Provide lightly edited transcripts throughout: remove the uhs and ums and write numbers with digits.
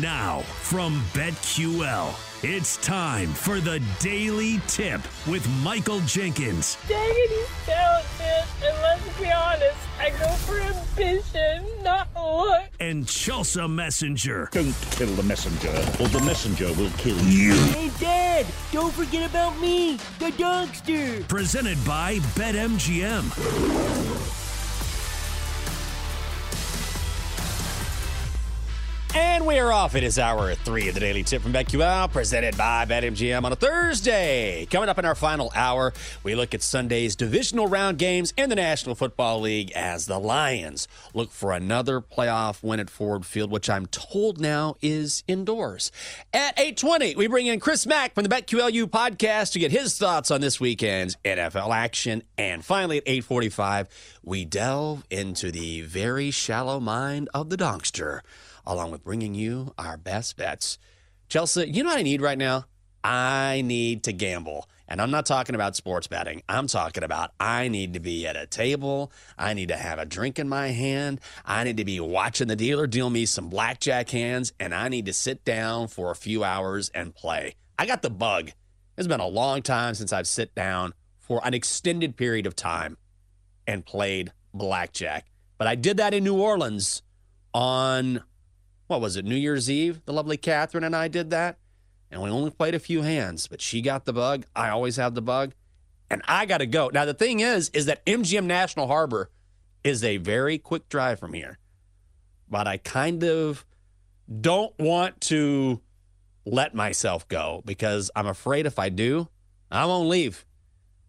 Now, from BetQL, it's time for the Daily Tip with Michael Jenkins. Dang it, he's talented, and let's be honest, I go for ambition, not luck. And Chelsea Messenger. Don't kill the messenger, or the messenger will kill you. Hey, Dad, don't forget about me, the dogster. Presented by BetMGM. And we're off. It is hour three of the Daily Tip from BetQL, presented by BetMGM on a Thursday. Coming up in our final hour, we look at Sunday's divisional round games in the National Football League as the Lions look for another playoff win at Ford Field, which I'm told now is indoors. At 8:20, we bring in Chris Mack from the BetQLU podcast to get his thoughts on this weekend's NFL action. And finally, at 8:45, we delve into the very shallow mind of the dogster, along with bringing you our best bets. Chelsea, you know what I need right now? I need to gamble. And I'm not talking about sports betting. I'm talking about I need to be at a table. I need to have a drink in my hand. I need to be watching the dealer deal me some blackjack hands. And I need to sit down for a few hours and play. I got the bug. It's been a long time since I've sat down for an extended period of time and played blackjack. But I did that in New Orleans on... What was it, New Year's Eve? The lovely Catherine and I did that, and we only played a few hands, but she got the bug. I always have the bug, and I got to go. Now, the thing is that MGM National Harbor is a very quick drive from here, but I kind of don't want to let myself go because I'm afraid if I do, I won't leave.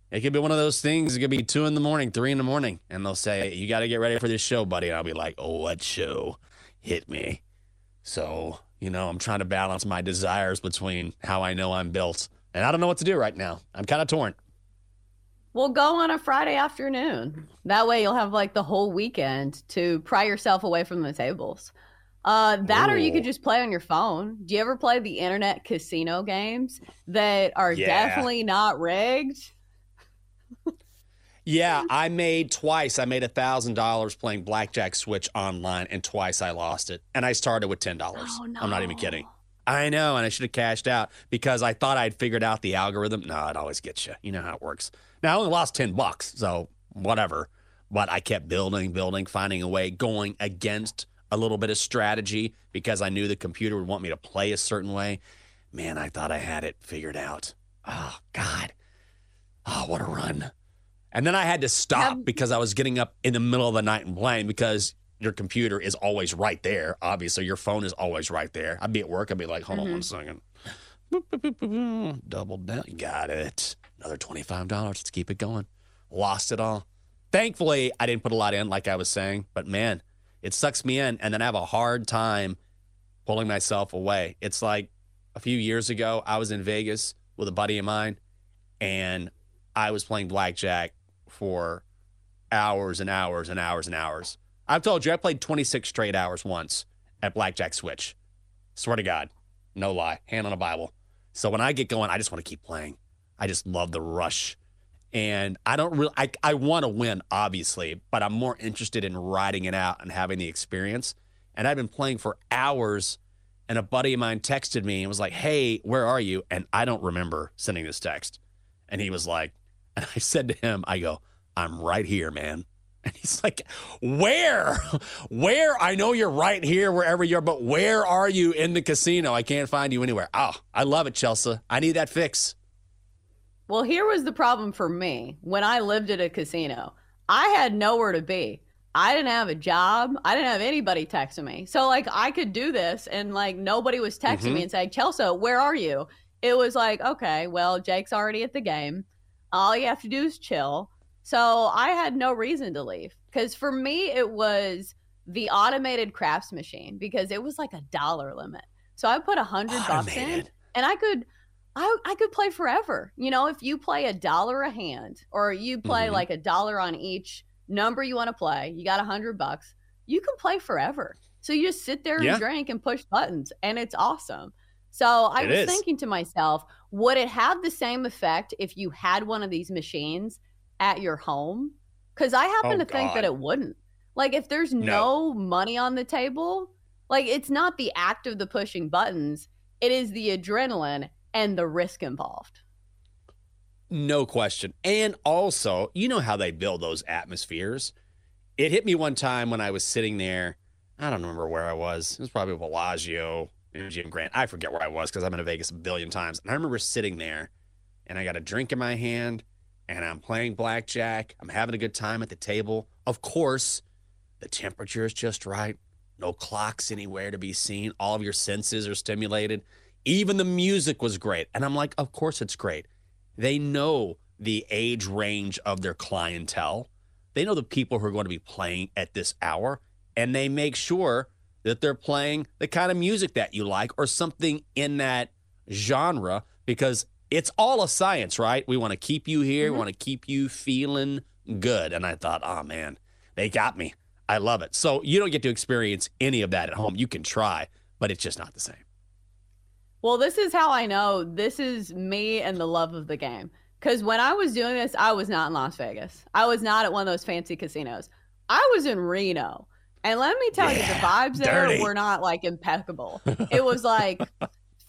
It could be one of those things. It could be 2 in the morning, 3 in the morning, and they'll say, hey, you got to get ready for this show, buddy. And I'll be like, oh, what show? Hit me. So, you know, I'm trying to balance my desires between how I know I'm built. And I don't know what to do right now. I'm kind of torn. Well, go on a Friday afternoon. That way you'll have like the whole weekend to pry yourself away from the tables. Or you could just play on your phone. Do you ever play the internet casino games that are definitely not rigged? Yeah, I made twice. I made $1,000 playing Blackjack Switch online, and twice I lost it. And I started with $10. Oh, no. I'm not even kidding. I know, and I should have cashed out because I thought I'd figured out the algorithm. No, it always gets you. You know how it works. Now, I only lost $10, so whatever. But I kept building, finding a way, going against a little bit of strategy because I knew the computer would want me to play a certain way. Man, I thought I had it figured out. Oh, God. Oh, what a run. And then I had to stop because I was getting up in the middle of the night and playing because your computer is always right there. Obviously, your phone is always right there. I'd be at work. I'd be like, hold on 1 second. Boop, boop, boop, boop. Double down. Got it. Another $25. Let's keep it going. Lost it all. Thankfully, I didn't put a lot in like I was saying. But, man, it sucks me in. And then I have a hard time pulling myself away. It's like a few years ago, I was in Vegas with a buddy of mine, and I was playing blackjack for hours and hours. I've told you, I played 26 straight hours once at Blackjack Switch. Swear to God, no lie, hand on a Bible. So when I get going, I just want to keep playing. I just love the rush. And I don't really, I want to win, obviously, but I'm more interested in riding it out and having the experience. And I've been playing for hours, and a buddy of mine texted me and was like, hey, where are you? And I don't remember sending this text. And he was like, and I said to him, I go, I'm right here, man. And he's like, where? Where? I know you're right here wherever you are, but where are you in the casino? I can't find you anywhere. Oh, I love it, Chelsea. I need that fix. Well, here was the problem for me when I lived at a casino. I had nowhere to be. I didn't have a job. I didn't have anybody texting me. So, like, I could do this, and, like, nobody was texting me and saying, Chelsea, where are you? It was like, okay, well, Jake's already at the game. All you have to do is chill. So I had no reason to leave, because for me, it was the automated craps machine, because it was like $1 limit. So I put $100 in, and I could play forever. You know, if you play $1 a hand, or you play like $1 on each number you want to play, you got $100, you can play forever. So you just sit there and drink and push buttons, and it's awesome. So I was thinking to myself, would it have the same effect if you had one of these machines at your home? Because I happen to think that it wouldn't. Like, if there's no money on the table, like, it's not the act of the pushing buttons, it is the adrenaline and the risk involved. No question. And also, you know how they build those atmospheres. It hit me one time when I was sitting there, I don't remember where I was, it was probably Bellagio, MGM Grand, I forget where I was, because I've been to Vegas a billion times. And I remember sitting there, and I got a drink in my hand, and I'm playing blackjack. I'm having a good time at the table. Of course, the temperature is just right. No clocks anywhere to be seen. All of your senses are stimulated. Even the music was great. And I'm like, of course it's great. They know the age range of their clientele. They know the people who are going to be playing at this hour. And they make sure that they're playing the kind of music that you like, or something in that genre, because it's all a science, right? We want to keep you here. We want to keep you feeling good. And I thought, oh, man, they got me. I love it. So you don't get to experience any of that at home. You can try, but it's just not the same. Well, this is how I know this is me and the love of the game. Because when I was doing this, I was not in Las Vegas. I was not at one of those fancy casinos. I was in Reno. And let me tell you, the vibes dirty. There were not, like, impeccable. It was like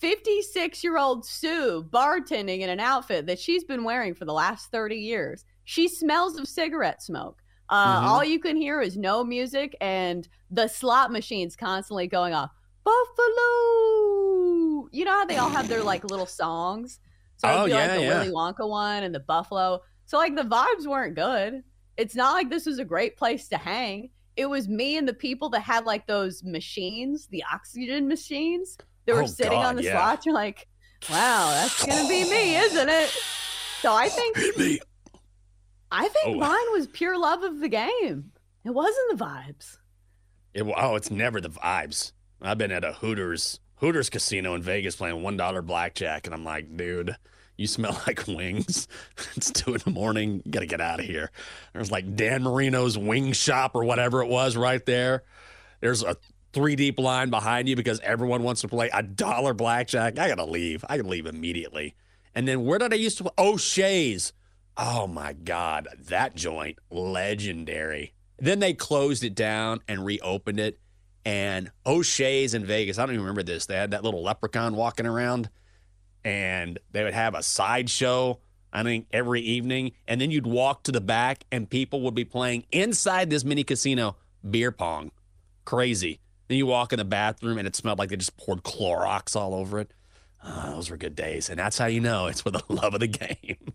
56-year-old Sue bartending in an outfit that she's been wearing for the last 30 years. She smells of cigarette smoke. All you can hear is no music and the slot machines constantly going off. Buffalo! You know how they all have their, like, little songs? So I feel like the Willy Wonka one and the Buffalo. So, like, the vibes weren't good. It's not like this was a great place to hang. It was me and the people that had, like, those machines, the oxygen machines. They were sitting on the slots. You're like, wow, that's going to be me, isn't it? So I think mine was pure love of the game. It wasn't the vibes. It's never the vibes. I've been at a Hooters casino in Vegas playing $1 blackjack, and I'm like, dude, you smell like wings. It's 2 a.m. You got to get out of here. There's, like, Dan Marino's Wing Shop or whatever it was right there. There's a 3-deep line behind you because everyone wants to play $1 blackjack. I gotta leave. I can leave immediately. And then where did I used to play? O'Shea's. Oh my God, that joint, legendary. Then they closed it down and reopened it. And O'Shea's in Vegas, I don't even remember this. They had that little leprechaun walking around, and they would have a sideshow, I think, every evening. And then you'd walk to the back, and people would be playing inside this mini casino beer pong. Crazy. Then you walk in the bathroom, and it smelled like they just poured Clorox all over it. Those were good days. And that's how you know it's for the love of the game.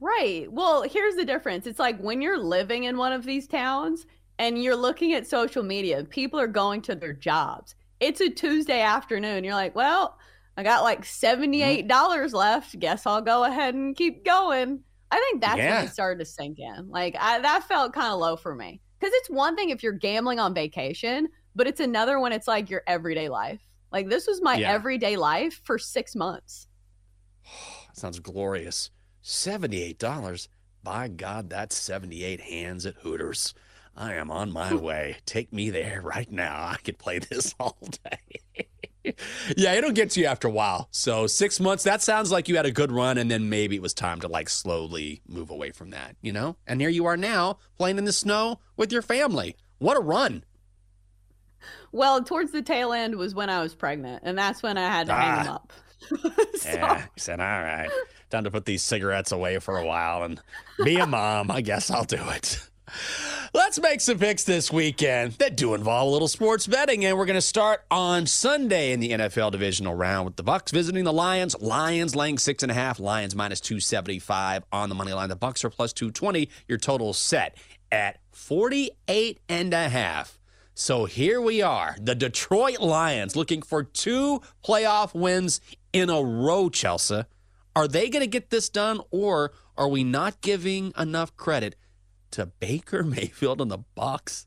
Right. Well, here's the difference. It's like when you're living in one of these towns and you're looking at social media, people are going to their jobs. It's a Tuesday afternoon. You're like, well, I got like $78 left. Guess I'll go ahead and keep going. I think that's when it started to sink in. Like, that felt kind of low for me. Because it's one thing if you're gambling on vacation, but it's another when it's like your everyday life. Like, this was my everyday life for 6 months. Sounds glorious. $78. By God, that's 78 hands at Hooters. I am on my way. Take me there right now. I could play this all day. It'll get to you after a while. So 6 months, that sounds like you had a good run, and then maybe it was time to, like, slowly move away from that, you know? And here you are now playing in the snow with your family. What a run. Well, towards the tail end was when I was pregnant, and that's when I had to hang them up. So. Yeah, I said, all right. time to put these cigarettes away for a while and be a mom. I guess I'll do it. Let's make some picks this weekend that do involve a little sports betting, and we're going to start on Sunday in the NFL divisional round with the Bucs visiting the Lions. Lions laying 6.5, Lions minus 275 on the money line. The Bucs are plus 220. Your total set at 48.5. So here we are, the Detroit Lions looking for 2 playoff wins in a row, Chelsea. Are they going to get this done, or are we not giving enough credit to Baker Mayfield and the Bucs?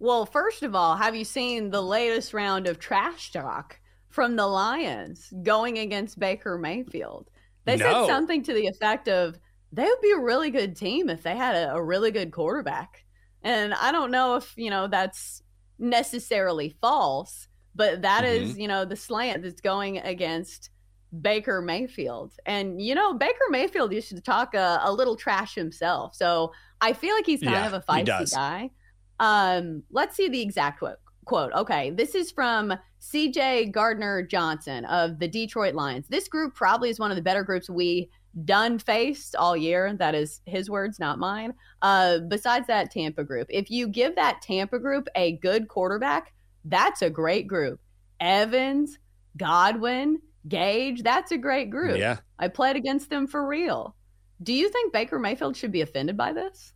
Well, first of all, have you seen the latest round of trash talk from the Lions going against Baker Mayfield? They said something to the effect of, they would be a really good team if they had a really good quarterback. And I don't know if, you know, that's necessarily false, but that is, you know, the slant that's going against Baker Mayfield. And, you know, Baker Mayfield used to talk a little trash himself. So I feel like he's kind of a feisty guy. Let's see the exact quote. Okay, this is from CJ Gardner-Johnson of the Detroit Lions. This group probably is one of the better groups we done faced all year. That is his words, not mine. Besides that Tampa group, if you give that Tampa group a good quarterback, that's a great group. Evans, Godwin, Gage, that's a great group. Yeah. I played against them for real. Do you think Baker Mayfield should be offended by this?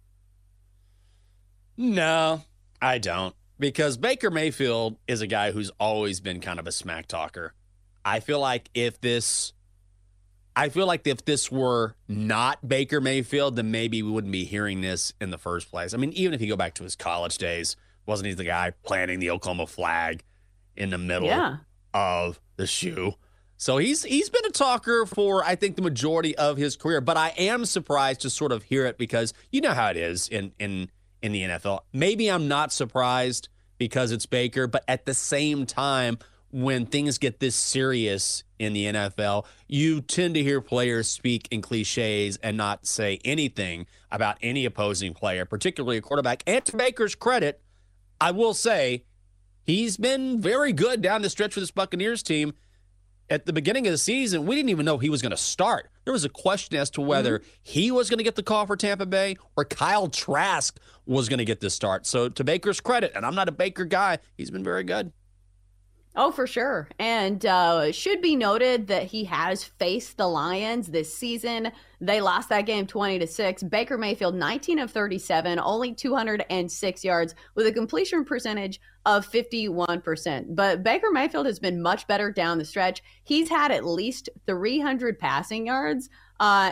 No, I don't. Because Baker Mayfield is a guy who's always been kind of a smack talker. I feel like if this were not Baker Mayfield, then maybe we wouldn't be hearing this in the first place. I mean, even if you go back to his college days, wasn't he the guy planting the Oklahoma flag in the middle of the shoe? So he's been a talker for, I think, the majority of his career. But I am surprised to sort of hear it because you know how it is in the NFL. Maybe I'm not surprised because it's Baker, but at the same time, when things get this serious in the NFL, you tend to hear players speak in cliches and not say anything about any opposing player, particularly a quarterback. And to Baker's credit, I will say he's been very good down the stretch for this Buccaneers team. At the beginning of the season, we didn't even know he was going to start. There was a question as to whether he was going to get the call for Tampa Bay or Kyle Trask was going to get this start. So to Baker's credit, and I'm not a Baker guy, he's been very good. Oh, for sure. And it should be noted that he has faced the Lions this season. They lost that game 20-6. Baker Mayfield, 19 of 37, only 206 yards with a completion percentage of 51%. But Baker Mayfield has been much better down the stretch. He's had at least 300 passing yards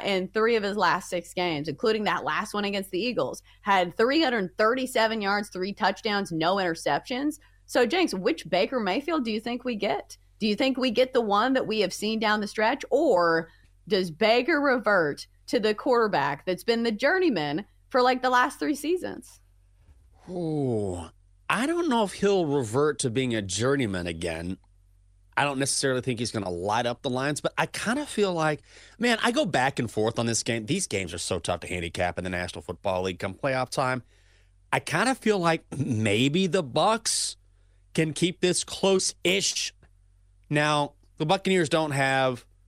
in 3 of his last 6 games, including that last one against the Eagles. Had 337 yards, 3 touchdowns, no interceptions. So, Jenks, which Baker Mayfield do you think we get? Do you think we get the one that we have seen down the stretch, or does Baker revert to the quarterback that's been the journeyman for like the last 3 seasons? Ooh, I don't know if he'll revert to being a journeyman again. I don't necessarily think he's going to light up the Lions, but I kind of feel like, man, I go back and forth on this game. These games are so tough to handicap in the National Football League come playoff time. I kind of feel like maybe the Bucs can keep this close-ish. Now, the Buccaneers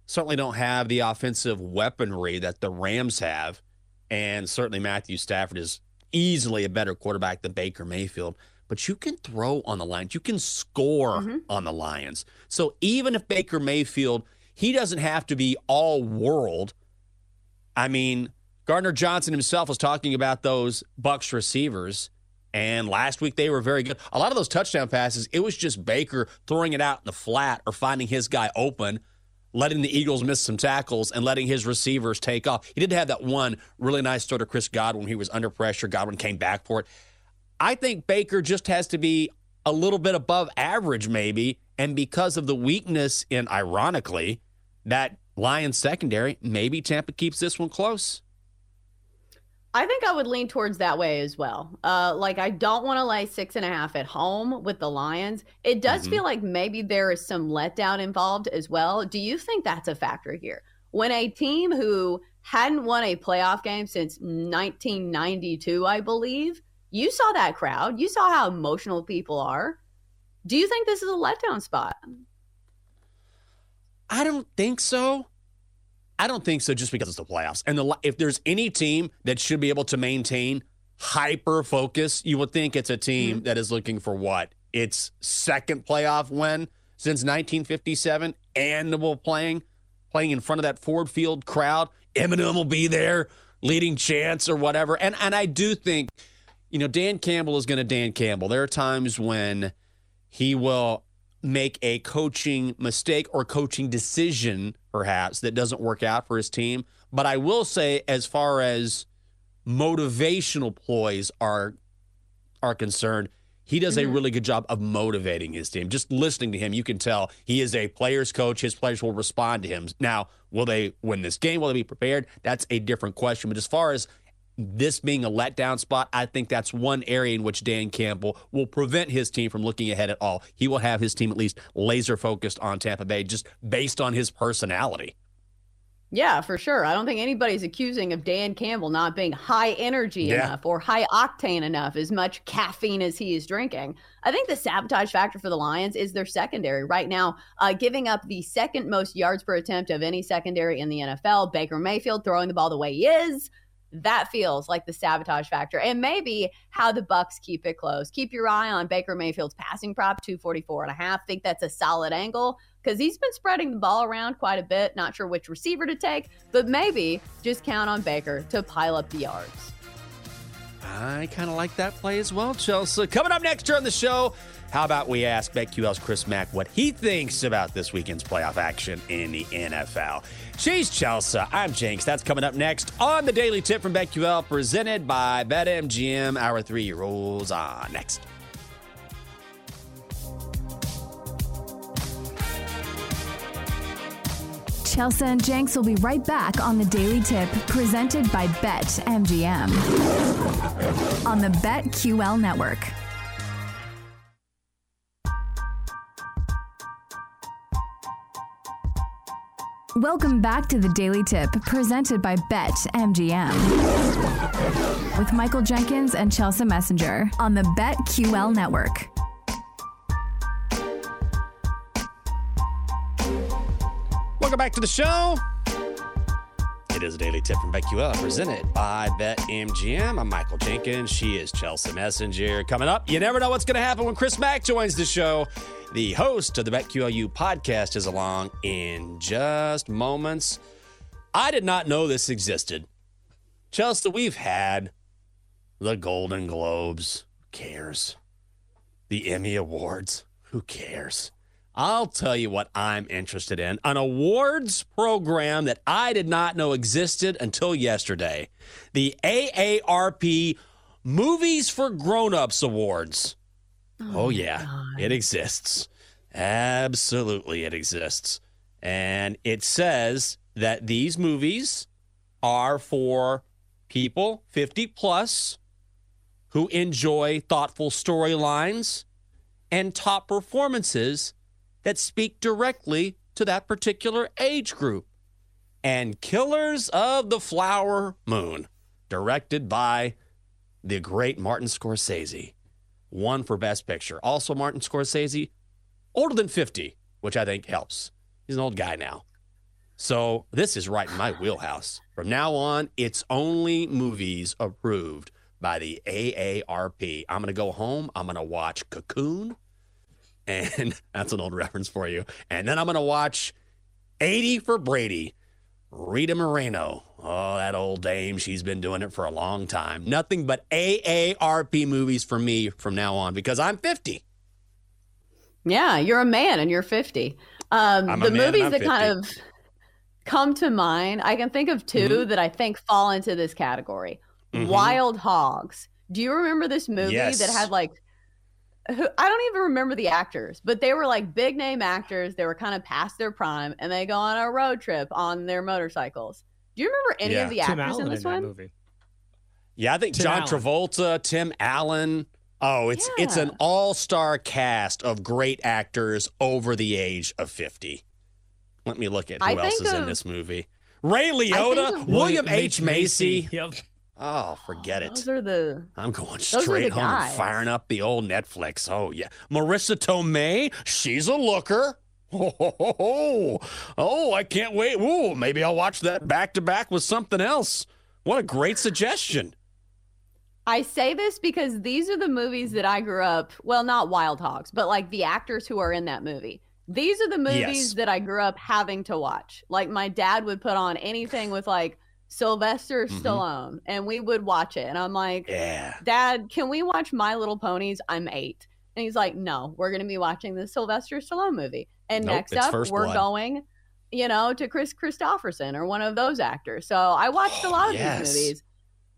certainly don't have the offensive weaponry that the Rams have, and certainly Matthew Stafford is easily a better quarterback than Baker Mayfield, but you can throw on the Lions. You can score on the Lions. So even if Baker Mayfield, he doesn't have to be all world. I mean, Gardner Johnson himself was talking about those Bucs receivers, and last week they were very good. A lot of those touchdown passes, it was just Baker throwing it out in the flat or finding his guy open, letting the Eagles miss some tackles and letting his receivers take off. He did have that one really nice throw to Chris Godwin. He was under pressure. Godwin came back for it. I think Baker just has to be a little bit above average maybe, and because of the weakness in, ironically, that Lions secondary, maybe Tampa keeps this one close. I think I would lean towards that way as well. I don't want to lay 6.5 at home with the Lions. It does feel like maybe there is some letdown involved as well. Do you think that's a factor here? When a team who hadn't won a playoff game since 1992, I believe, you saw that crowd. You saw how emotional people are. Do you think this is a letdown spot? I don't think so. I don't think so, just because it's the playoffs. And if there's any team that should be able to maintain hyper focus, you would think it's a team that is looking for what? Its second playoff win since 1957, and will playing in front of that Ford Field crowd. Eminem will be there, leading chants or whatever. And I do think, you know, Dan Campbell is going to Dan Campbell. There are times when he will make a coaching mistake or coaching decision, perhaps, that doesn't work out for his team. But I will say, as far as motivational ploys are concerned, he does a really good job of motivating his team. Just listening to him, you can tell he is a player's coach. His players will respond to him. Now, will they win this game? Will they be prepared? That's a different question. But as far as this being a letdown spot, I think that's one area in which Dan Campbell will prevent his team from looking ahead at all. He will have his team at least laser focused on Tampa Bay, just based on his personality. Yeah, for sure. I don't think anybody's accusing of Dan Campbell not being high energy enough or high octane enough, as much caffeine as he is drinking. I think the sabotage factor for the Lions is their secondary right now, giving up the second most yards per attempt of any secondary in the NFL. Baker Mayfield throwing the ball the way he is. That feels like the sabotage factor, and maybe how the Bucs keep it close. Keep your eye on Baker Mayfield's passing prop, 244.5. Think that's a solid angle, because he's been spreading the ball around quite a bit. Not sure which receiver to take, but maybe just count on Baker to pile up the yards. I kind of like that play as well, Chelsea. Coming up next on the show, how about we ask BetQL's Chris Mack what he thinks about this weekend's playoff action in the NFL. She's Chelsea. I'm Jenks. That's coming up next on the Daily Tip from BetQL, presented by BetMGM. Hour 3 rolls on next. Chelsea and Jenks will be right back on the Daily Tip, presented by BetMGM on the BetQL Network. Welcome back to the Daily Tip, presented by BetMGM with Michael Jenkins and Chelsea Messenger on the BetQL Network. Welcome back to the show. It is a Daily Tip from BetQL, presented by BetMGM. I'm Michael Jenkins. She is Chelsea Messenger. Coming up, you never know what's going to happen when Chris Mack joins the show. The host of the BetQLU podcast is along in just moments. I did not know this existed. Chelsea, we've had the Golden Globes. Who cares? The Emmy Awards. Who cares? I'll tell you what I'm interested in. An awards program that I did not know existed until yesterday. The AARP Movies for Grown-Ups Awards. Oh, yeah, it exists. Absolutely, it exists. And it says that these movies are for people 50 plus who enjoy thoughtful storylines and top performances that speak directly to that particular age group. And Killers of the Flower Moon, directed by the great Martin Scorsese, won for Best Picture. Also, Martin Scorsese, older than 50, which I think helps. He's an old guy now. So this is right in my wheelhouse. From now on, it's only movies approved by the AARP. I'm going to go home. I'm going to watch Cocoon. And that's an old reference for you. And then I'm going to watch 80 for Brady. Rita Moreno. Oh, that old dame. She's been doing it for a long time. Nothing but AARP movies for me from now on, because I'm 50. Yeah, you're a man and you're 50. The movies that 50. Kind of come to mind, I can think of two that I think fall into this category. Wild Hogs. Do you remember this movie that had I don't even remember the actors, but they were like big name actors. They were kind of past their prime, and they go on a road trip on their motorcycles. Do you remember any of the actors in this one? Movie. Yeah, I think Travolta, Tim Allen. Oh, it's an all-star cast of great actors over the age of 50. Let me look at who else is in this movie. Ray Liotta, William H. Macy. Yep. Oh, forget it. Those are the I'm going straight home and firing up the old Netflix. Oh, yeah. Marissa Tomei, she's a looker. Oh, I can't wait. Ooh, maybe I'll watch that back-to-back with something else. What a great suggestion. I say this because these are the movies that I grew up, well, not Wild Hogs, but like the actors who are in that movie. These are the movies that I grew up having to watch. Like my dad would put on anything with like Sylvester Stallone and we would watch it. And I'm like, Dad, can we watch My Little Ponies? I'm 8. And he's like, no, we're going to be watching the Sylvester Stallone movie. And next up, we're going, you know, to Chris Christopherson or one of those actors. So I watched a lot of these movies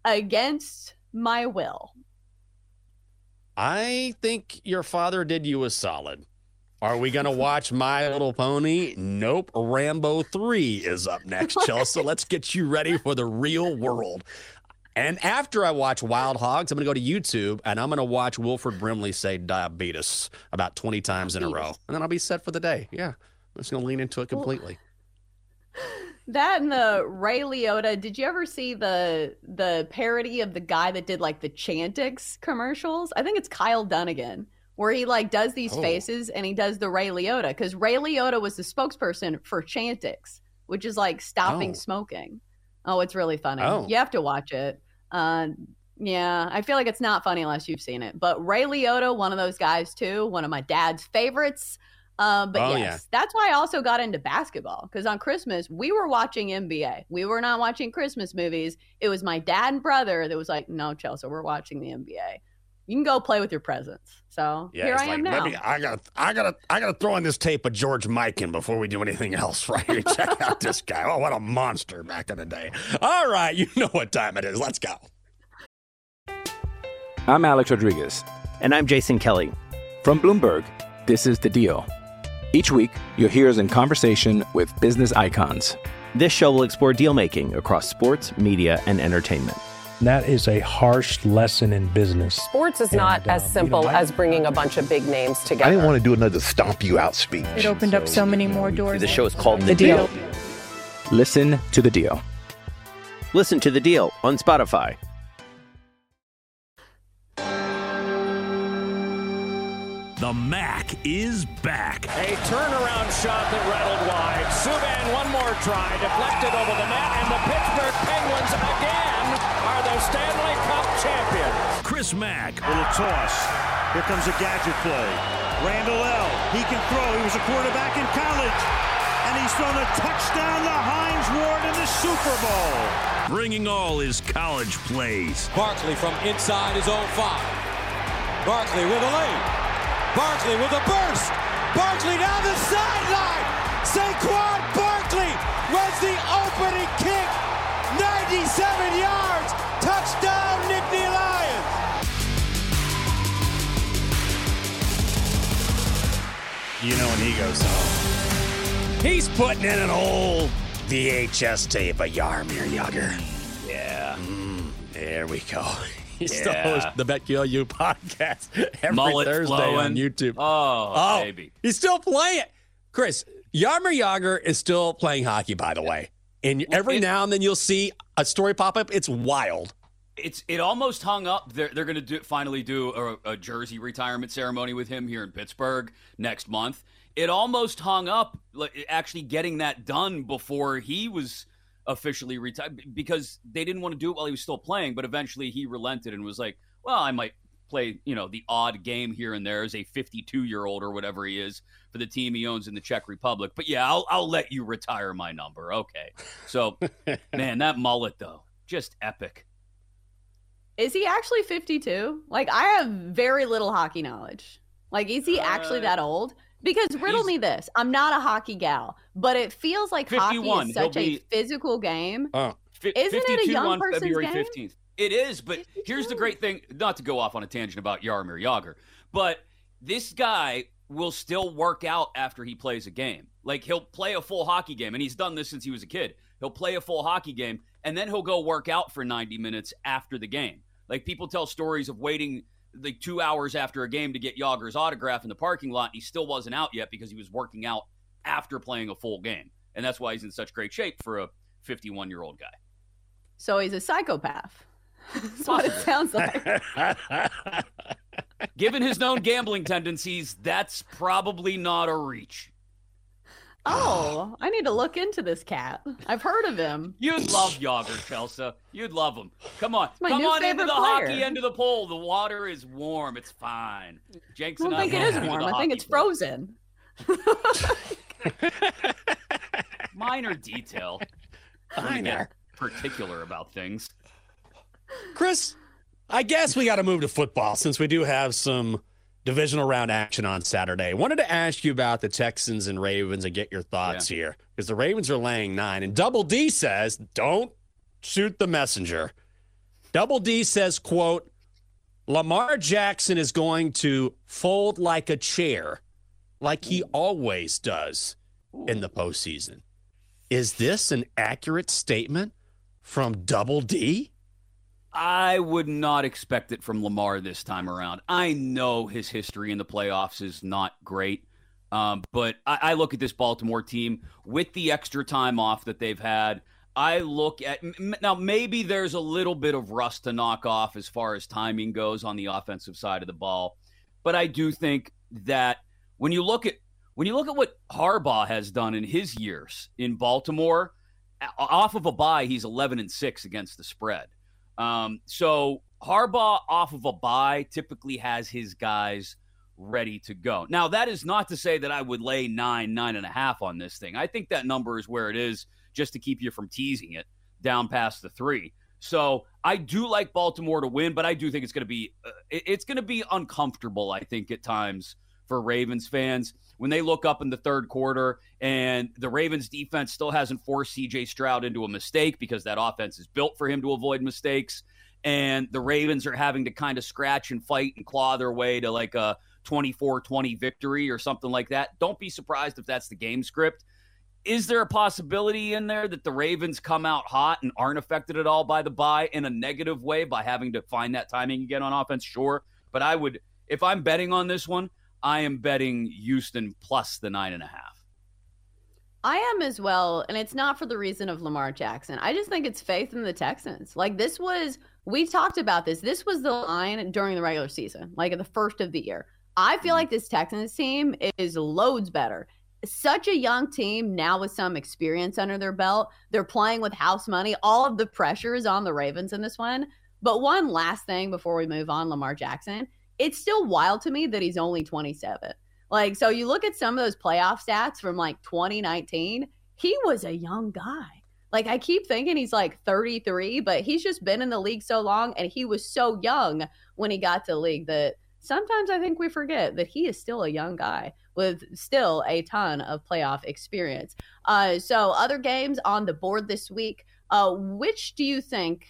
against my will. I think your father did you a solid. Are we going to watch My Little Pony? Nope. Rambo 3 is up next, Chelsea. Let's get you ready for the real world. And after I watch Wild Hogs, I'm going to go to YouTube, and I'm going to watch Wilford Brimley say diabetes about 20 times in a row. And then I'll be set for the day. Yeah. I'm just going to lean into it completely. That and the Ray Liotta. Did you ever see the parody of the guy that did, like, the Chantix commercials? I think it's Kyle Dunnigan, where he, like, does these faces, and he does the Ray Liotta. Because Ray Liotta was the spokesperson for Chantix, which is, like, stopping smoking. Oh, it's really funny. Oh. You have to watch it. Yeah, I feel like it's not funny unless you've seen it. But Ray Liotta, one of those guys too, one of my dad's favorites. That's why I also got into basketball, because on Christmas we were watching NBA. We were not watching Christmas movies. It was my dad and brother that was like, no, Chelsea, we're watching the NBA. You can go play with your presents. So here I am now. I gotta throw in this tape of George Mikan before we do anything else, right? Check out this guy. Oh, what a monster back in the day. All right, you know what time it is. Let's go. I'm Alex Rodriguez. And I'm Jason Kelly. From Bloomberg, this is The Deal. Each week, you'll hear us in conversation with business icons. This show will explore deal-making across sports, media, and entertainment. That is a harsh lesson in business. Sports is not as simple as bringing a bunch of big names together. I didn't want to do another stomp you out speech. It opened up so many more doors. The show is called The Deal. Listen to The Deal. Listen to The Deal on Spotify. The Mac is back. A turnaround shot that rattled wide. Subban, one more try, deflected over the net, and the Pittsburgh Penguins again are the Stanley Cup champions. Chris Mack. Little toss. Here comes a gadget play. Randall L. He can throw. He was a quarterback in college. And he's thrown a touchdown to Hines Ward in the Super Bowl. Bringing all his college plays. Barkley from inside his own 5. Barkley with a lead. Barkley with a burst. Barkley down the sideline. Saquon Barkley runs the opening kick. 97 yards. Touchdown, Nittany Lions. You know when he goes home, he's putting in an old VHS tape of Jaromir Jagr. Yeah. There we go. He's still hosts the BetQLU podcast every Thursday on YouTube. Oh, baby. He's still playing. Chris, Jaromir Jagr is still playing hockey, by the way. And every now and then you'll see a story pop up. It's wild. It almost hung up. They're going to finally do a jersey retirement ceremony with him here in Pittsburgh next month. It almost hung up actually getting that done before he was officially retired, because they didn't want to do it while he was still playing. But eventually he relented and was like, well, I might play, you know, the odd game here and there as a 52-year-old or whatever he is for the team he owns in the Czech Republic. But yeah, I'll let you retire my number. Okay. So man, that mullet though, just epic. Is he actually 52? Like, I have very little hockey knowledge. Like, is he actually that old? Because riddle me this. I'm not a hockey gal, but it feels like hockey is such a physical game. Isn't it a young person's February 15th. Game? It is, but 52. Here's the great thing, not to go off on a tangent about Jaromir Jagr, but this guy will still work out after he plays a game. Like, he'll play a full hockey game, and he's done this since he was a kid. He'll play a full hockey game, and then he'll go work out for 90 minutes after the game. Like, people tell stories of waiting like 2 hours after a game to get Jagr's autograph in the parking lot. He still wasn't out yet because he was working out after playing a full game. And that's why he's in such great shape for a 51-year-old guy. So he's a psychopath. That's what it sounds like. Given his known gambling tendencies, that's probably not a reach. Oh, I need to look into this cat. I've heard of him. You'd love Jagr, Chelsea. You'd love him. Come on. Come on into the hockey end of the pole. The water is warm. It's fine. Jenks and I don't think it is warm. I think it's frozen. Minor detail. Minor. Particular about things. Chris, I guess we got to move to football since we do have some divisional round action on Saturday. Wanted to ask you about the Texans and Ravens and get your thoughts here, because the Ravens are laying 9, and Double D says, don't shoot the messenger. Double D says, quote, Lamar Jackson is going to fold like a chair, like he always does in the postseason. Is this an accurate statement from Double D? I would not expect it from Lamar this time around. I know his history in the playoffs is not great, but I look at this Baltimore team with the extra time off that they've had. I look at now, maybe there's a little bit of rust to knock off as far as timing goes on the offensive side of the ball, but I do think that when you look at what Harbaugh has done in his years in Baltimore, off of a bye, he's 11-6 against the spread. So Harbaugh off of a bye typically has his guys ready to go. Now, that is not to say that I would lay 9, 9.5 on this thing. I think that number is where it is just to keep you from teasing it down past the 3. So I do like Baltimore to win, but I do think it's going to be uncomfortable, I think, at times for Ravens fans when they look up in the third quarter and the Ravens defense still hasn't forced CJ Stroud into a mistake because that offense is built for him to avoid mistakes. And the Ravens are having to kind of scratch and fight and claw their way to like a 24-20 victory or something like that. Don't be surprised if that's the game script. Is there a possibility in there that the Ravens come out hot and aren't affected at all by the bye in a negative way by having to find that timing again on offense? Sure. But I would, if I'm betting on this one, I am betting Houston plus the 9.5. I am as well, and it's not for the reason of Lamar Jackson. I just think it's faith in the Texans. Like, this was, we talked about this. This was the line during the regular season, like the first of the year. I feel like this Texans team is loads better. Such a young team now with some experience under their belt. They're playing with house money. All of the pressure is on the Ravens in this one. But one last thing before we move on, Lamar Jackson. It's still wild to me that he's only 27. Like, so you look at some of those playoff stats from like 2019, he was a young guy. Like, I keep thinking he's like 33, but he's just been in the league so long, and he was so young when he got to the league that sometimes I think we forget that he is still a young guy with still a ton of playoff experience. So other games on the board this week, which do you think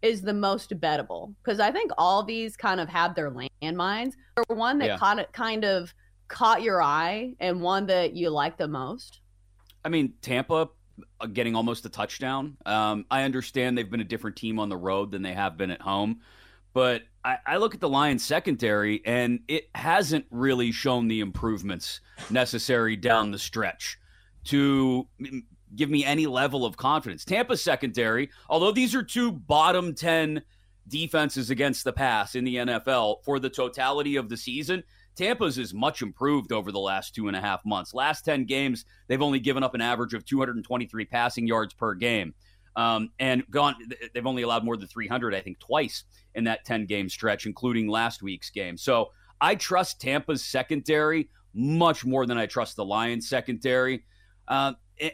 is the most bettable? Because I think all these kind of have their landmines. Or one that kind of caught your eye and one that you like the most? I mean, Tampa getting almost a touchdown. I understand they've been a different team on the road than they have been at home. But I look at the Lions secondary, and it hasn't really shown the improvements necessary down the stretch to give me any level of confidence. Tampa's secondary, although these are two bottom 10 defenses against the pass in the NFL for the totality of the season, Tampa's is much improved over the last 2.5 months. Last 10 games, they've only given up an average of 223 passing yards per game. They've only allowed more than 300, I think, twice in that 10-game stretch, including last week's game. So I trust Tampa's secondary much more than I trust the Lions secondary.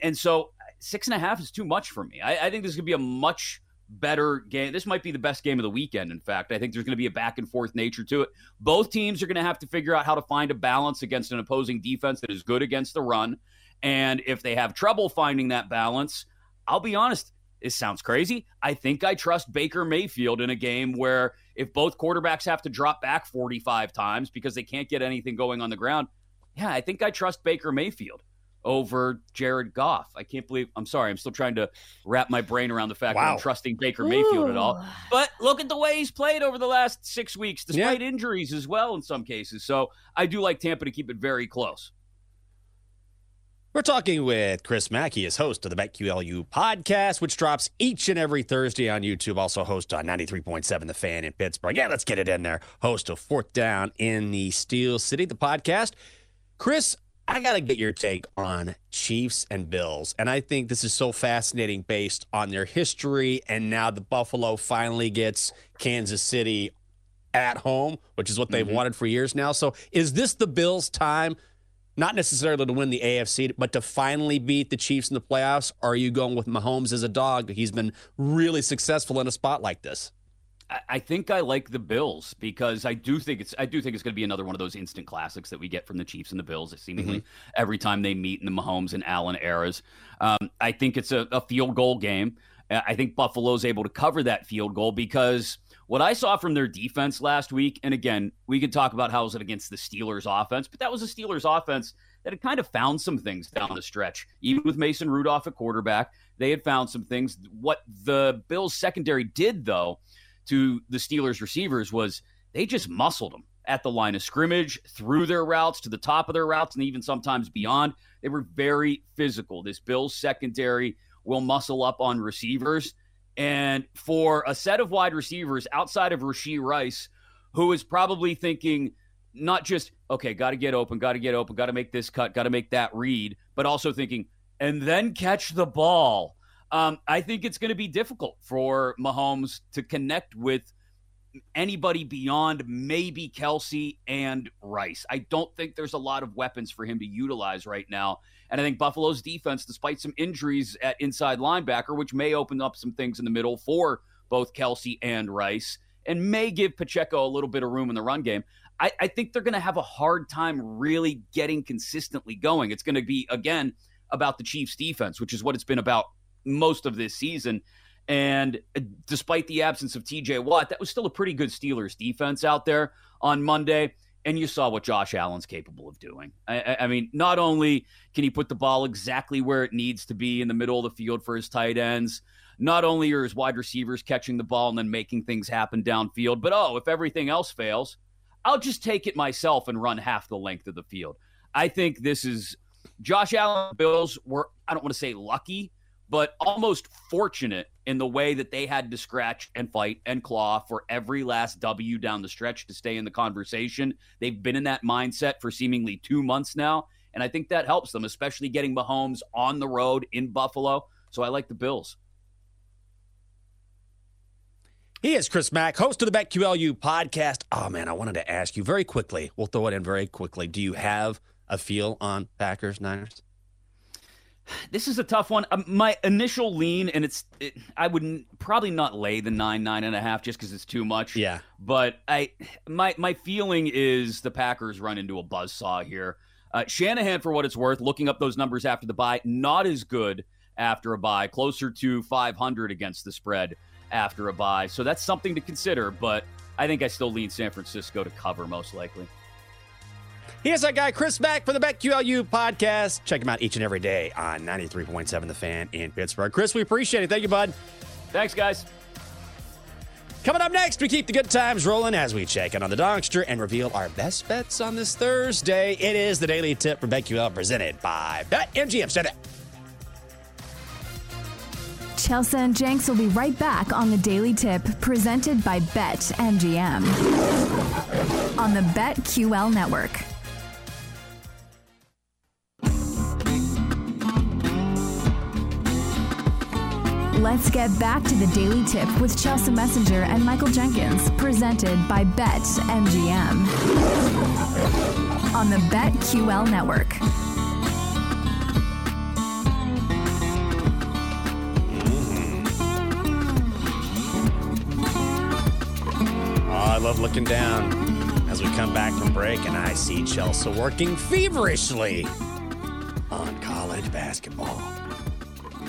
And so 6.5 is too much for me. I think this is going to be a much better game. This might be the best game of the weekend, in fact. I think there's going to be a back-and-forth nature to it. Both teams are going to have to figure out how to find a balance against an opposing defense that is good against the run. And if they have trouble finding that balance, I'll be honest, it sounds crazy. I think I trust Baker Mayfield in a game where if both quarterbacks have to drop back 45 times because they can't get anything going on the ground, yeah, I think I trust Baker Mayfield over Jared Goff. I can't believe, I'm sorry, I'm still trying to wrap my brain around the fact that I'm trusting Baker Mayfield at all. But look at the way he's played over the last 6 weeks, despite injuries as well in some cases. So I do like Tampa to keep it very close. We're talking with Chris Mack, as host of the BetQLU podcast, which drops each and every Thursday on YouTube. Also host on 93.7 The Fan in Pittsburgh. Yeah, let's get it in there. Host of Fourth Down in the Steel City, the podcast. Chris, I got to get your take on Chiefs and Bills. And I think this is so fascinating based on their history. And now the Buffalo finally gets Kansas City at home, which is what they've wanted for years now. So is this the Bills' time, not necessarily to win the AFC, but to finally beat the Chiefs in the playoffs? Or are you going with Mahomes as a dog? He's been really successful in a spot like this. I think I like the Bills because I do think it's going to be another one of those instant classics that we get from the Chiefs and the Bills seemingly every time they meet in the Mahomes and Allen eras. I think it's a field goal game. I think Buffalo's able to cover that field goal because what I saw from their defense last week, and again, we could talk about how it was against the Steelers offense, but that was a Steelers offense that had kind of found some things down the stretch. Even with Mason Rudolph at quarterback, they had found some things. What the Bills secondary did, though, to the Steelers receivers was they just muscled them at the line of scrimmage, through their routes, to the top of their routes, and even sometimes beyond. They were very physical. This Bills secondary will muscle up on receivers. And for a set of wide receivers outside of Rashee Rice, who is probably thinking not just, okay, got to get open, got to make this cut, got to make that read, but also thinking, and then catch the ball. I think it's going to be difficult for Mahomes to connect with anybody beyond maybe Kelce and Rice. I don't think there's a lot of weapons for him to utilize right now. And I think Buffalo's defense, despite some injuries at inside linebacker, which may open up some things in the middle for both Kelce and Rice and may give Pacheco a little bit of room in the run game, I think they're going to have a hard time really getting consistently going. It's going to be, again, about the Chiefs' defense, which is what it's been about most of this season. And despite the absence of TJ Watt, that was still a pretty good Steelers defense out there on Monday. And you saw what Josh Allen's capable of doing. I mean, not only can he put the ball exactly where it needs to be in the middle of the field for his tight ends, not only are his wide receivers catching the ball and then making things happen downfield, but if everything else fails, I'll just take it myself and run half the length of the field. I think this is Josh Allen. Bills were, I don't want to say lucky, but almost fortunate in the way that they had to scratch and fight and claw for every last W down the stretch to stay in the conversation. They've been in that mindset for seemingly 2 months now, and I think that helps them, especially getting Mahomes on the road in Buffalo. So I like the Bills. He is Chris Mack, host of the BetQLU podcast. Oh, man, I wanted to ask you very quickly. We'll throw it in very quickly. Do you have a feel on Packers, Niners? This is a tough one. My initial lean, and I would probably not lay the 9.5 just because it's too much. Yeah. But my feeling is the Packers run into a buzzsaw here. Shanahan, for what it's worth, looking up those numbers after the bye, not as good after a bye, closer to 500 against the spread after a bye. So that's something to consider, but I think I still lean San Francisco to cover most likely. Here's our guy, Chris Mack, from the BetQLU podcast. Check him out each and every day on 93.7 The Fan in Pittsburgh. Chris, we appreciate it. Thank you, bud. Thanks, guys. Coming up next, we keep the good times rolling as we check in on the Dogster and reveal our best bets on this Thursday. It is the Daily Tip from BetQL, presented by BetMGM. Stand up. Chelsea and Jenks will be right back on the Daily Tip, presented by BetMGM on the BetQL network. Let's get back to the Daily Tip with Chelsea Messenger and Michael Jenkins, presented by BetMGM on the BetQL network. Oh, I love looking down as we come back from break, and I see Chelsea working feverishly on college basketball.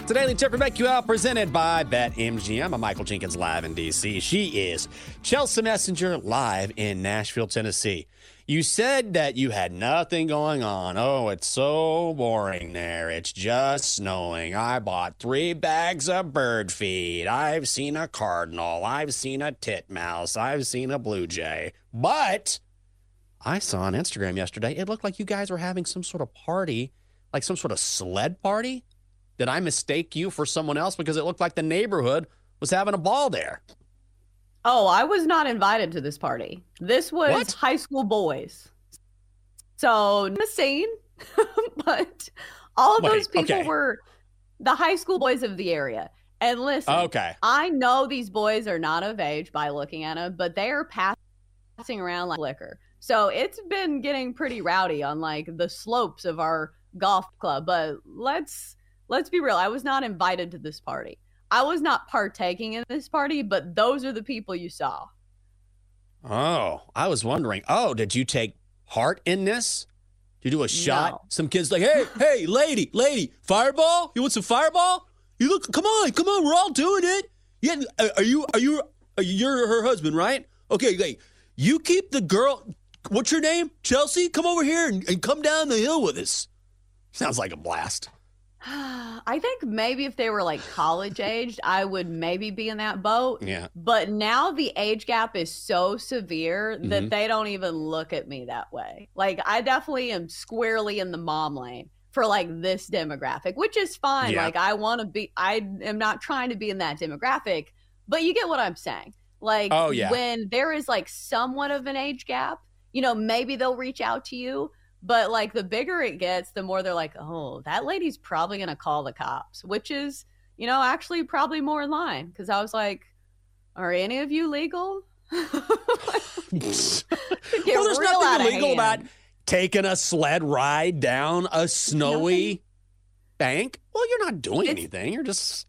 The Daily Tip from BetQL, presented by BetMGM. I'm Michael Jenkins, live in D.C. She is Chelsea Messenger, live in Nashville, Tennessee. You said that you had nothing going on. Oh, it's so boring there. It's just snowing. I bought 3 bags of bird feed. I've seen a cardinal. I've seen a titmouse. I've seen a blue jay. But I saw on Instagram yesterday, it looked like you guys were having some sort of party, like some sort of sled party. Did I mistake you for someone else? Because it looked like the neighborhood was having a ball there. Oh, I was not invited to this party. This was high school boys. So, Missine. But all of those people were the high school boys of the area. And listen, I know these boys are not of age by looking at them, but they are passing around like liquor. So it's been getting pretty rowdy on like the slopes of our golf club. But let's be real. I was not invited to this party. I was not partaking in this party, but those are the people you saw. Oh, I was wondering, did you take part in this? Did you do a shot? No. Some kid's like, hey, lady, fireball? You want some fireball? You look, come on, we're all doing it. Yeah, you're her husband, right? Okay, like, you keep the girl, what's your name? Chelsea, come over here and come down the hill with us. Sounds like a blast. I think maybe if they were like college aged, I would maybe be in that boat. Yeah. But now the age gap is so severe that they don't even look at me that way. Like, I definitely am squarely in the mom lane for like this demographic, which is fine. Yeah. Like, I am not trying to be in that demographic, but you get what I'm saying. Like, when there is like somewhat of an age gap, you know, maybe they'll reach out to you. But, like, the bigger it gets, the more they're like, oh, that lady's probably going to call the cops, which is, you know, actually probably more in line. Because I was like, are any of you legal? Well, there's nothing illegal about taking a sled ride down a snowy bank. Well, you're not doing anything. You're just...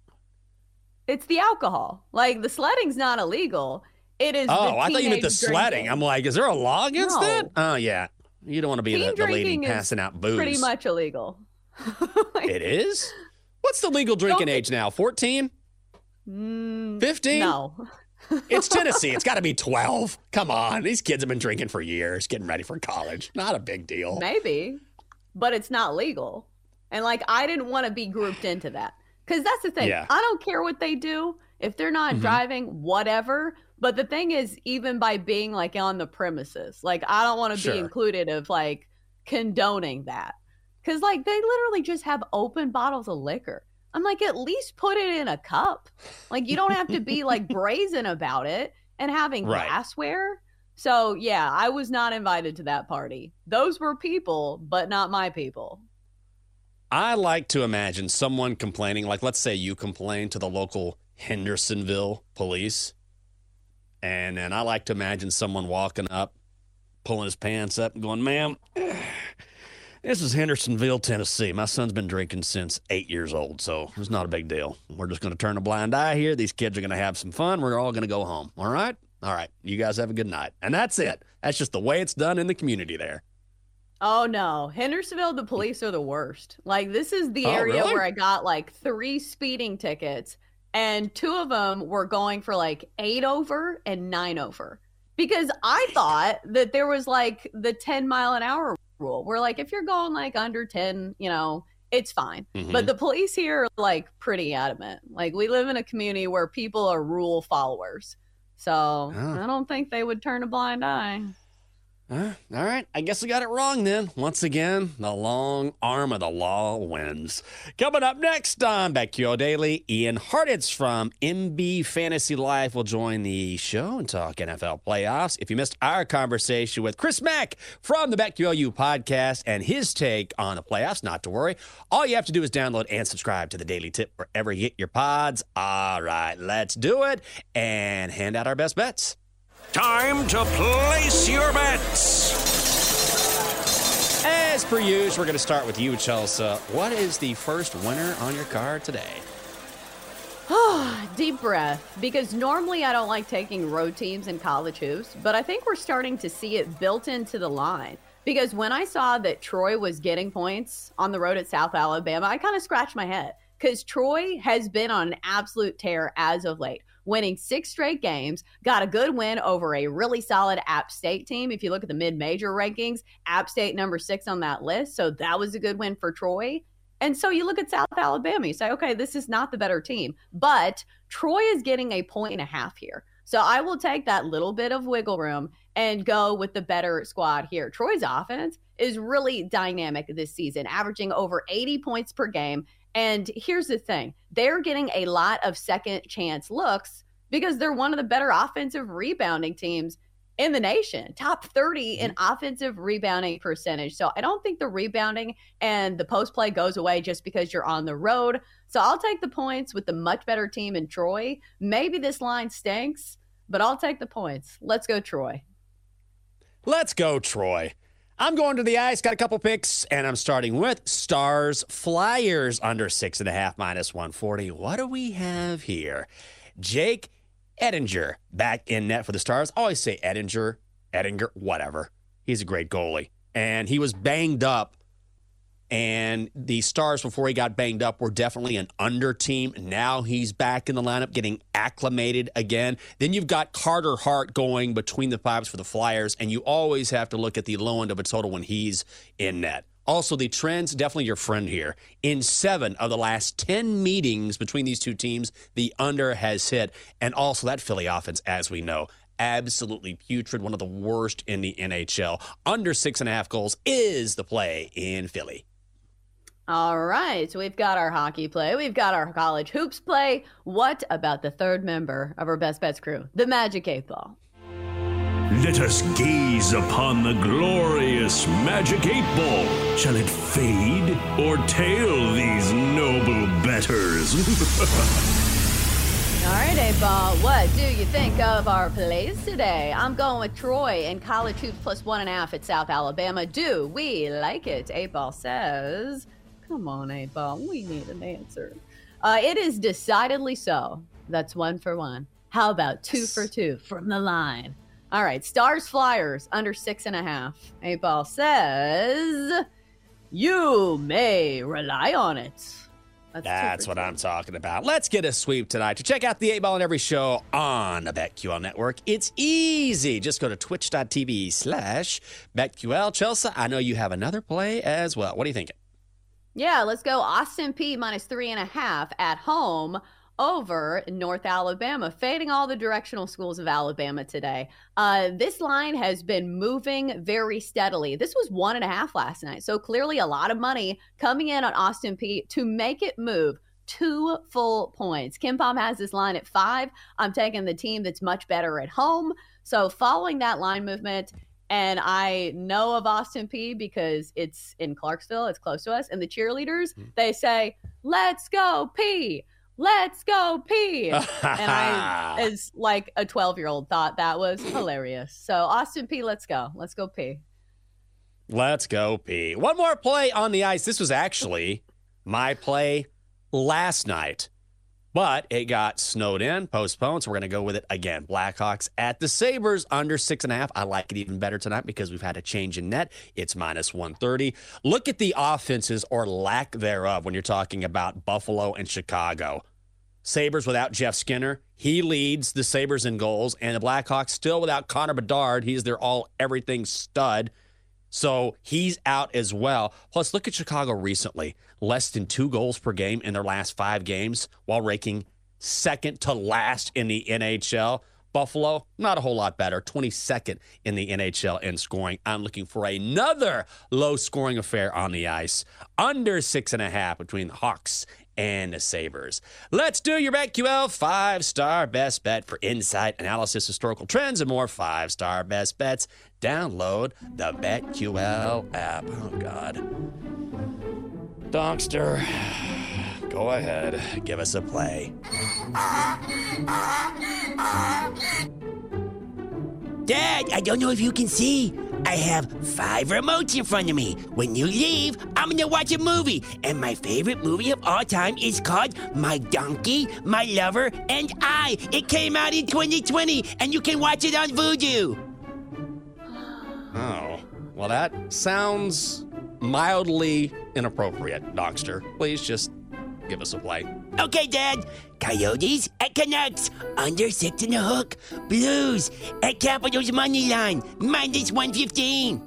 It's the alcohol. Like, the sledding's not illegal. It is the I thought you meant the sledding. I'm like, is there a law against that? Oh, yeah. You don't want to be the lady passing out booze. Pretty much illegal. Like, it is? What's the legal drinking age now? 14? 15? No. It's Tennessee. It's got to be 12. Come on. These kids have been drinking for years, getting ready for college. Not a big deal. Maybe. But it's not legal. And, like, I didn't want to be grouped into that. Because that's the thing. Yeah. I don't care what they do. If they're not driving, whatever. But the thing is, even by being like on the premises, like I don't want to be included of like condoning that. Cause like they literally just have open bottles of liquor. I'm like, at least put it in a cup. Like you don't have to be like brazen about it and having glassware. So yeah, I was not invited to that party. Those were people, but not my people. I like to imagine someone complaining, like let's say you complain to the local Hendersonville police. And then I like to imagine someone walking up, pulling his pants up and going, ma'am, this is Hendersonville, Tennessee. My son's been drinking since 8 years old, so it's not a big deal. We're just going to turn a blind eye here. These kids are going to have some fun. We're all going to go home. All right? All right. You guys have a good night. And that's it. That's just the way it's done in the community there. Oh, no. Hendersonville, the police are the worst. Like, this is the area where I got, like, 3 speeding tickets. And 2 of them were going for like 8 over and 9 over because I thought that there was like the 10 mile an hour rule where like if you're going like under 10, you know, it's fine. Mm-hmm. But the police here are like pretty adamant. Like we live in a community where people are rule followers. So I don't think they would turn a blind eye. All right. I guess we got it wrong then. Once again, the long arm of the law wins. Coming up next on BetQL Daily, Ian Harditz from MB Fantasy Life will join the show and talk NFL playoffs. If you missed our conversation with Chris Mack from the BetQLU podcast and his take on the playoffs, not to worry. All you have to do is download and subscribe to the Daily Tip wherever you get your pods. All right, let's do it and hand out our best bets. Time to place your bets. As per usual, we're going to start with you, Chelsea. What is the first winner on your card today? Deep breath, because normally I don't like taking road teams in college hoops, but I think we're starting to see it built into the line. Because when I saw that Troy was getting points on the road at South Alabama, I kind of scratched my head because Troy has been on an absolute tear as of late. Winning 6 straight games, got a good win over a really solid App State team. If you look at the mid-major rankings, App State number 6 on that list. So that was a good win for Troy. And so you look at South Alabama, you say, okay, this is not the better team. But Troy is getting a 1.5 here. So I will take that little bit of wiggle room and go with the better squad here. Troy's offense is really dynamic this season, averaging over 80 points per game. And here's the thing. They're getting a lot of second chance looks because they're one of the better offensive rebounding teams in the nation, top 30 in offensive rebounding percentage. So I don't think the rebounding and the post play goes away just because you're on the road. So I'll take the points with the much better team in Troy. Maybe this line stinks, but I'll take the points. Let's go, Troy. Let's go, Troy. I'm going to the ice, got a couple picks, and I'm starting with Stars Flyers under 6.5 minus 140. What do we have here? Jake Ettinger back in net for the Stars. I always say Ettinger, whatever. He's a great goalie. And he was banged up. And the Stars, before he got banged up, were definitely an under team. Now he's back in the lineup, getting acclimated again. Then you've got Carter Hart going between the pipes for the Flyers, and you always have to look at the low end of a total when he's in net. Also, the trend's definitely your friend here. In 7 of the last 10 meetings between these two teams, the under has hit. And also that Philly offense, as we know, absolutely putrid, one of the worst in the NHL. Under 6.5 goals is the play in Philly. All right, so we've got our hockey play. We've got our college hoops play. What about the third member of our Best Bets crew, the Magic 8 Ball? Let us gaze upon the glorious Magic 8 Ball. Shall it fade or tail these noble betters? All right, 8 Ball, what do you think of our plays today? I'm going with Troy and college hoops plus 1.5 at South Alabama. Do we like it? 8 Ball says... Come on, 8 Ball. We need an answer. It is decidedly so. That's 1 for 1. How about 2 for 2 from the line? All right. Stars Flyers under 6.5. 8 Ball says you may rely on it. That's what I'm talking about. Let's get a sweep tonight. To check out the 8 Ball on every show on the BetQL network, it's easy. Just go to twitch.tv/BetQL. Chelsea, I know you have another play as well. What are you thinking? Yeah, let's go Austin Peay minus 3.5 at home over North Alabama, fading all the directional schools of Alabama today. This line has been moving very steadily. This was 1.5 last night, so clearly a lot of money coming in on Austin Peay to make it move 2 full points. KenPom has this line at 5. I'm taking the team that's much better at home. So following that line movement, and I know of Austin Peay because it's in Clarksville. It's close to us. And the cheerleaders, they say, let's go Peay. Let's go Peay. And I, as like a 12-year-old, thought that was hilarious. So Austin Peay, let's go. Let's go Peay. Let's go Peay. One more play on the ice. This was actually my play last night, but it got snowed in, postponed, so we're going to go with it again. Blackhawks at the Sabres under 6.5. I like it even better tonight because we've had a change in net. It's minus 130. Look at the offenses or lack thereof when you're talking about Buffalo and Chicago. Sabres without Jeff Skinner. He leads the Sabres in goals, and the Blackhawks still without Connor Bedard. He's their all-everything stud. So he's out as well. Plus, look at Chicago recently. Less than 2 goals per game in their last 5 games while ranking second to last in the NHL. Buffalo, not a whole lot better. 22nd in the NHL in scoring. I'm looking for another low-scoring affair on the ice. Under 6.5 between the Hawks and the Sabres. Let's do your BetQL 5-star best bet for insight, analysis, historical trends, and more 5-star best bets. Download the BetQL app. Oh, God. Donkster, go ahead. Give us a play. Dad, I don't know if you can see. I have 5 remotes in front of me. When you leave, I'm going to watch a movie. And my favorite movie of all time is called My Donkey, My Lover, and I. It came out in 2020, and you can watch it on Vudu. Oh. Well, that sounds mildly inappropriate, Donkster. Please just give us a play. Okay, Dad. Coyotes at Canucks. Under 6 and a hook. Blues at Capitals money line. Minus 115.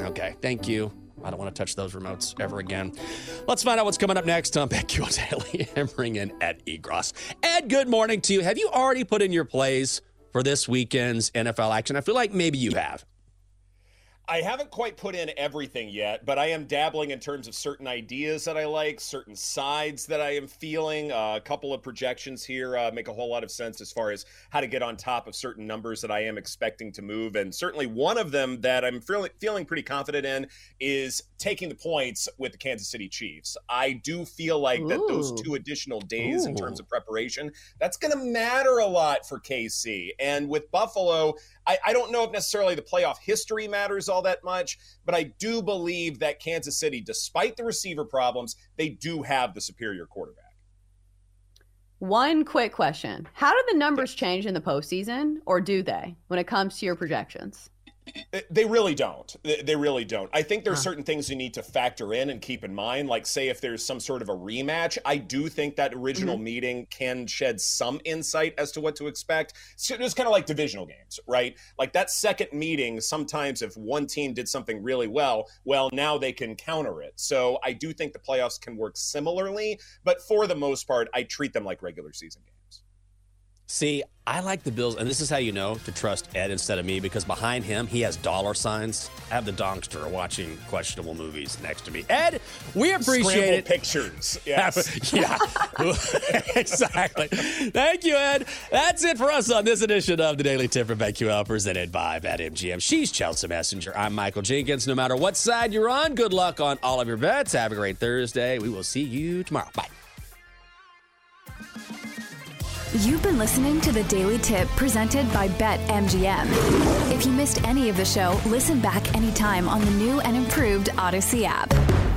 Okay, thank you. I don't want to touch those remotes ever again. Let's find out what's coming up next on BetQL Daily and bring in Ed Egros. Ed, good morning to you. Have you already put in your plays for this weekend's NFL action? I feel like maybe you have. I haven't quite put in everything yet, but I am dabbling in terms of certain ideas that I like, certain sides that I am feeling. A couple of projections here make a whole lot of sense as far as how to get on top of certain numbers that I am expecting to move. And certainly one of them that I'm feeling pretty confident in is taking the points with the Kansas City Chiefs. I do feel like that those 2 additional days in terms of preparation, that's going to matter a lot for KC. And with Buffalo, I don't know if necessarily the playoff history matters all that much, but I do believe that Kansas City, despite the receiver problems, they do have the superior quarterback. One quick question. How do the numbers change in the postseason, or do they, when it comes to your projections? They really don't. They really don't. I think there's certain things you need to factor in and keep in mind, like, say, if there's some sort of a rematch. I do think that original meeting can shed some insight as to what to expect. So it's kind of like divisional games, right? Like that second meeting, sometimes if one team did something really well, now they can counter it. So I do think the playoffs can work similarly, but for the most part, I treat them like regular season games. See, I like the Bills, and this is how you know to trust Ed instead of me, because behind him, he has dollar signs. I have the donkster watching questionable movies next to me. Ed, we appreciate it. Pictures. Yes. Yeah, exactly. Thank you, Ed. That's it for us on this edition of The Daily Tip from BetQL, presented by BetMGM. She's Chelsea Messenger. I'm Michael Jenkins. No matter what side you're on, good luck on all of your bets. Have a great Thursday. We will see you tomorrow. Bye. You've been listening to The Daily Tip presented by BetMGM. If you missed any of the show, listen back anytime on the new and improved Odyssey app.